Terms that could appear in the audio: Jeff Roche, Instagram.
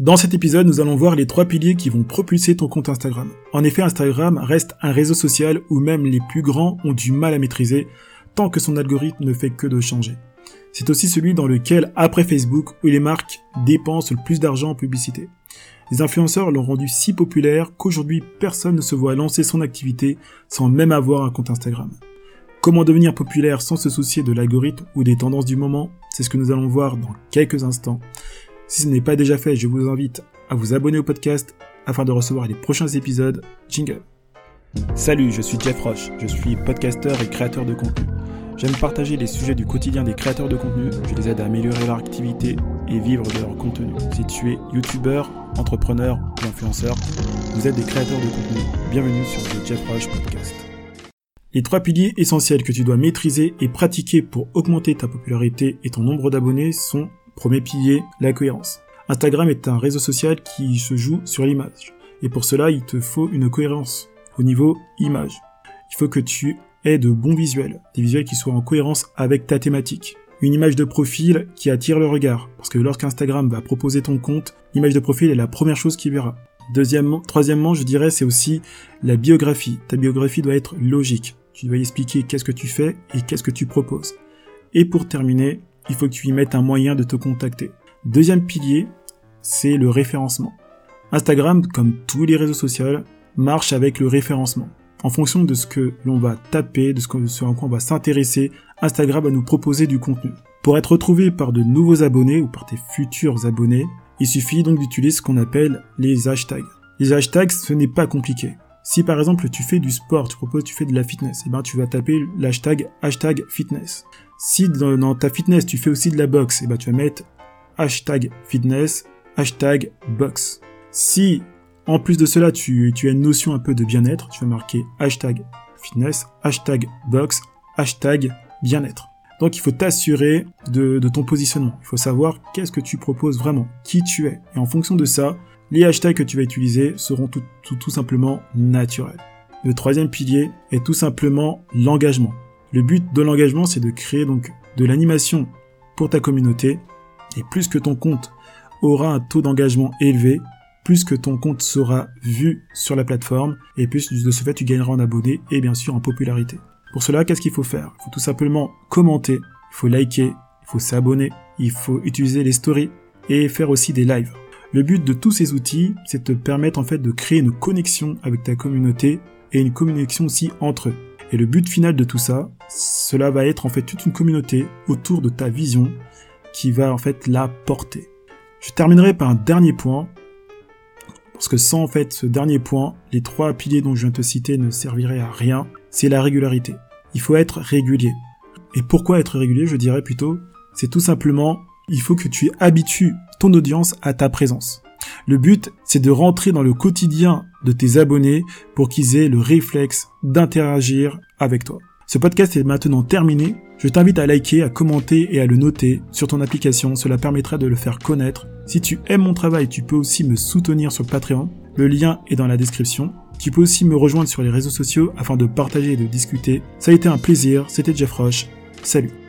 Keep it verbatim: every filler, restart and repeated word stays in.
Dans cet épisode, nous allons voir les trois piliers qui vont propulser ton compte Instagram. En effet, Instagram reste un réseau social où même les plus grands ont du mal à maîtriser tant que son algorithme ne fait que de changer. C'est aussi celui dans lequel, après Facebook, où les marques dépensent le plus d'argent en publicité. Les influenceurs l'ont rendu si populaire qu'aujourd'hui personne ne se voit lancer son activité sans même avoir un compte Instagram. Comment devenir populaire sans se soucier de l'algorithme ou des tendances du moment, c'est ce que nous allons voir dans quelques instants. Si ce n'est pas déjà fait, je vous invite à vous abonner au podcast afin de recevoir les prochains épisodes. Jingle. Salut, je suis Jeff Roche, je suis podcasteur et créateur de contenu. J'aime partager les sujets du quotidien des créateurs de contenu, je les aide à améliorer leur activité et vivre de leur contenu. Si tu es youtubeur, entrepreneur ou influenceur, vous êtes des créateurs de contenu. Bienvenue sur le Jeff Roche Podcast. Les trois piliers essentiels que tu dois maîtriser et pratiquer pour augmenter ta popularité et ton nombre d'abonnés sont, premier pilier, la cohérence. Instagram est un réseau social qui se joue sur l'image. Et pour cela, il te faut une cohérence au niveau image. Il faut que tu et de bons visuels, des visuels qui soient en cohérence avec ta thématique. Une image de profil qui attire le regard, parce que lorsqu'Instagram va proposer ton compte, l'image de profil est la première chose qu'il verra. Deuxièmement, troisièmement, je dirais, c'est aussi la biographie. Ta biographie doit être logique. Tu dois y expliquer qu'est-ce que tu fais et qu'est-ce que tu proposes. Et pour terminer, il faut que tu y mettes un moyen de te contacter. Deuxième pilier, c'est le référencement. Instagram, comme tous les réseaux sociaux, marche avec le référencement. En fonction de ce que l'on va taper, de ce à quoi on va s'intéresser, Instagram va nous proposer du contenu. Pour être retrouvé par de nouveaux abonnés ou par tes futurs abonnés, il suffit donc d'utiliser ce qu'on appelle les hashtags. Les hashtags, ce n'est pas compliqué. Si par exemple tu fais du sport, tu proposes, tu fais de la fitness, eh ben tu vas taper l'hashtag hashtag fitness. Si dans ta fitness tu fais aussi de la boxe, eh ben tu vas mettre hashtag fitness, hashtag boxe. Si en plus de cela, tu, tu as une notion un peu de bien-être. Tu vas marquer hashtag fitness, hashtag box, hashtag bien-être. Donc, il faut t'assurer de, de ton positionnement. Il faut savoir qu'est-ce que tu proposes vraiment, qui tu es. Et en fonction de ça, les hashtags que tu vas utiliser seront tout, tout, tout simplement naturels. Le troisième pilier est tout simplement l'engagement. Le but de l'engagement, c'est de créer donc de l'animation pour ta communauté. Et plus que ton compte aura un taux d'engagement élevé, plus que ton compte sera vu sur la plateforme et plus de ce fait tu gagneras en abonnés et bien sûr en popularité. Pour cela, qu'est-ce qu'il faut faire? Il faut tout simplement commenter, il faut liker, il faut s'abonner, il faut utiliser les stories et faire aussi des lives. Le but de tous ces outils, c'est de te permettre en fait de créer une connexion avec ta communauté et une connexion aussi entre eux. Et le but final de tout ça, cela va être en fait toute une communauté autour de ta vision qui va en fait la porter. Je terminerai par un dernier point. Parce que sans en fait ce dernier point, les trois piliers dont je viens de te citer ne serviraient à rien, c'est la régularité. Il faut être régulier. Et pourquoi être régulier, je dirais plutôt, c'est tout simplement, il faut que tu habitues ton audience à ta présence. Le but, c'est de rentrer dans le quotidien de tes abonnés pour qu'ils aient le réflexe d'interagir avec toi. Ce podcast est maintenant terminé. Je t'invite à liker, à commenter et à le noter sur ton application. Cela permettra de le faire connaître. Si tu aimes mon travail, tu peux aussi me soutenir sur Patreon. Le lien est dans la description. Tu peux aussi me rejoindre sur les réseaux sociaux afin de partager et de discuter. Ça a été un plaisir. C'était Jeff Roche. Salut.